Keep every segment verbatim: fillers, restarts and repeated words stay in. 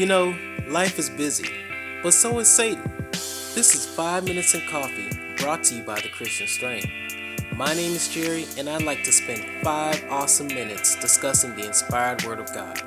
You know, life is busy, but so is Satan. This is five Minutes in Coffee, brought to you by The Christian Strength. My name is Jerry, and I'd like to spend five awesome minutes discussing the inspired Word of God.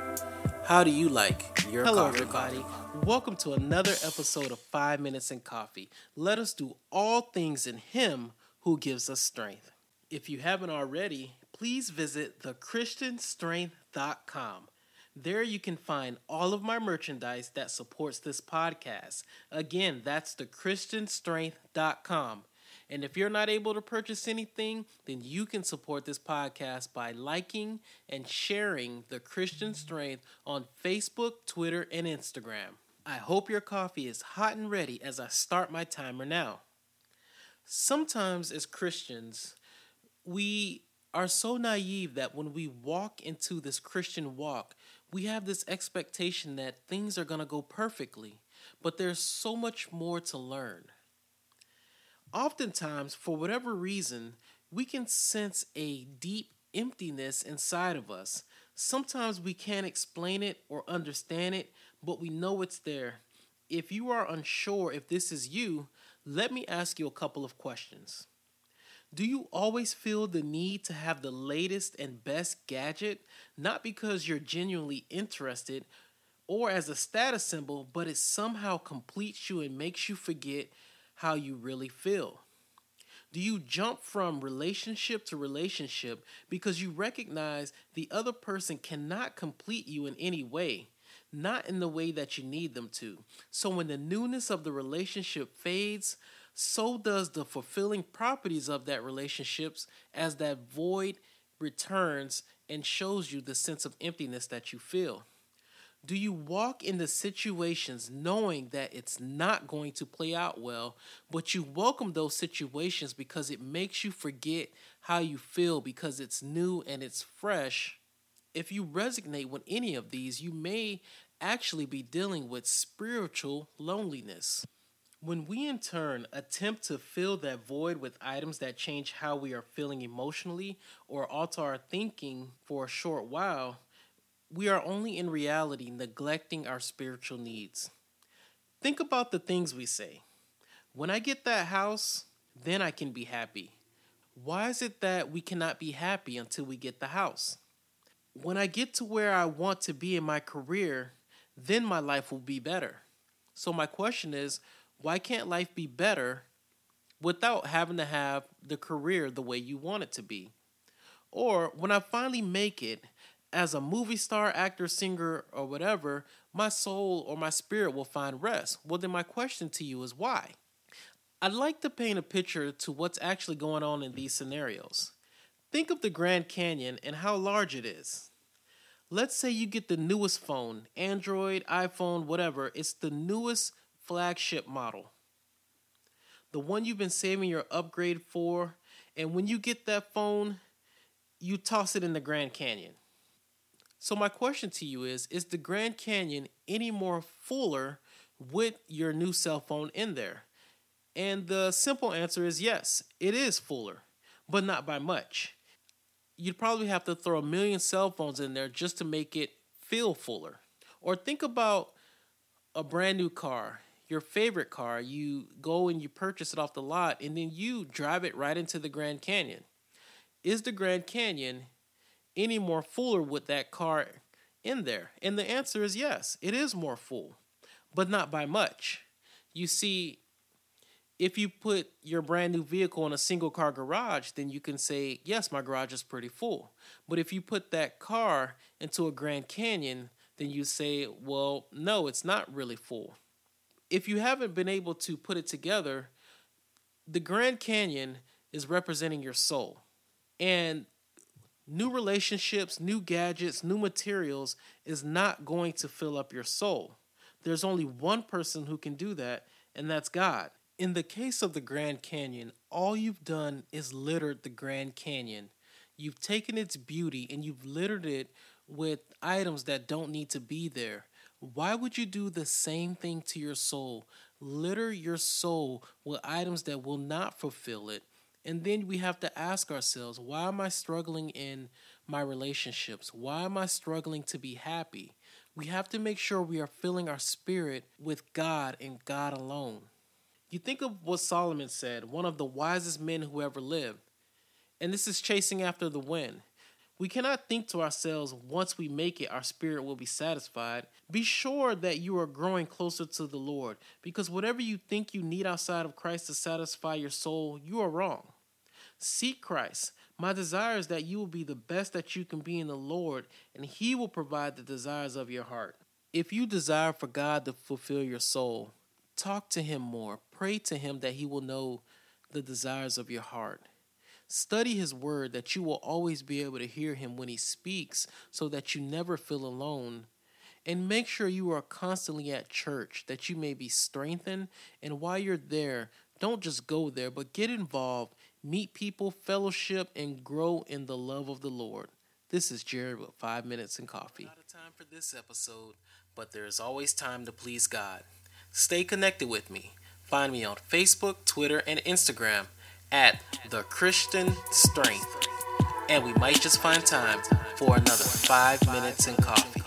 How do you like your Hello, coffee? Hello, everybody. Welcome to another episode of five Minutes in Coffee. Let us do all things in Him who gives us strength. If you haven't already, please visit the christian strength dot com. There you can find all of my merchandise that supports this podcast. Again, that's the christian strength dot com. And if you're not able to purchase anything, then you can support this podcast by liking and sharing The Christian Strength on Facebook, Twitter, and Instagram. I hope your coffee is hot and ready as I start my timer now. Sometimes as Christians, we are so naive that when we walk into this Christian walk, we have this expectation that things are going to go perfectly, but there's so much more to learn. Oftentimes, for whatever reason, we can sense a deep emptiness inside of us. Sometimes we can't explain it or understand it, but we know it's there. If you are unsure if this is you, let me ask you a couple of questions. Do you always feel the need to have the latest and best gadget, not because you're genuinely interested or as a status symbol, but it somehow completes you and makes you forget how you really feel? Do you jump from relationship to relationship because you recognize the other person cannot complete you in any way, not in the way that you need them to? So when the newness of the relationship fades, so does the fulfilling properties of that relationships, as that void returns and shows you the sense of emptiness that you feel. Do you walk into situations knowing that it's not going to play out well, but you welcome those situations because it makes you forget how you feel because it's new and it's fresh? If you resonate with any of these, you may actually be dealing with spiritual loneliness. When we in turn attempt to fill that void with items that change how we are feeling emotionally or alter our thinking for a short while, we are only in reality neglecting our spiritual needs. Think about the things we say. When I get that house, then I can be happy. Why is it that we cannot be happy until we get the house? When I get to where I want to be in my career, then my life will be better. So my question is, why can't life be better without having to have the career the way you want it to be? Or when I finally make it as a movie star, actor, singer, or whatever, my soul or my spirit will find rest. Well, then my question to you is why? I'd like to paint a picture to what's actually going on in these scenarios. Think of the Grand Canyon and how large it is. Let's say you get the newest phone, Android, iPhone, whatever. It's the newest flagship model, the one you've been saving your upgrade for, and when you get that phone, you toss it in the Grand Canyon. So my question to you is, is the Grand Canyon any more fuller with your new cell phone in there? And the simple answer is yes, it is fuller, but not by much. You'd probably have to throw a million cell phones in there just to make it feel fuller. Or think about a brand new car, your favorite car. You go and you purchase it off the lot, and then you drive it right into the Grand Canyon. Is the Grand Canyon any more fuller with that car in there? And the answer is yes, it is more full, but not by much. You see, if you put your brand new vehicle in a single car garage, then you can say, yes, my garage is pretty full. But if you put that car into a Grand Canyon, then you say, well, no, it's not really full. If you haven't been able to put it together, the Grand Canyon is representing your soul. And new relationships, new gadgets, new materials is not going to fill up your soul. There's only one person who can do that, and that's God. In the case of the Grand Canyon, all you've done is littered the Grand Canyon. You've taken its beauty and you've littered it with items that don't need to be there. Why would you do the same thing to your soul? Litter your soul with items that will not fulfill it. And then we have to ask ourselves, why am I struggling in my relationships? Why am I struggling to be happy? We have to make sure we are filling our spirit with God and God alone. You think of what Solomon said, one of the wisest men who ever lived. And this is chasing after the wind. We cannot think to ourselves, once we make it, our spirit will be satisfied. Be sure that you are growing closer to the Lord, because whatever you think you need outside of Christ to satisfy your soul, you are wrong. Seek Christ. My desire is that you will be the best that you can be in the Lord, and He will provide the desires of your heart. If you desire for God to fulfill your soul, talk to Him more. Pray to Him that He will know the desires of your heart. Study His word that you will always be able to hear Him when He speaks so that you never feel alone. And make sure you are constantly at church that you may be strengthened. And while you're there, don't just go there, but get involved, meet people, fellowship, and grow in the love of the Lord. This is Jared with five Minutes in Coffee. Not a time for this episode, but there is always time to please God. Stay connected with me. Find me on Facebook, Twitter, and Instagram at The Christian Strength, and we might just find time for another five minutes in coffee.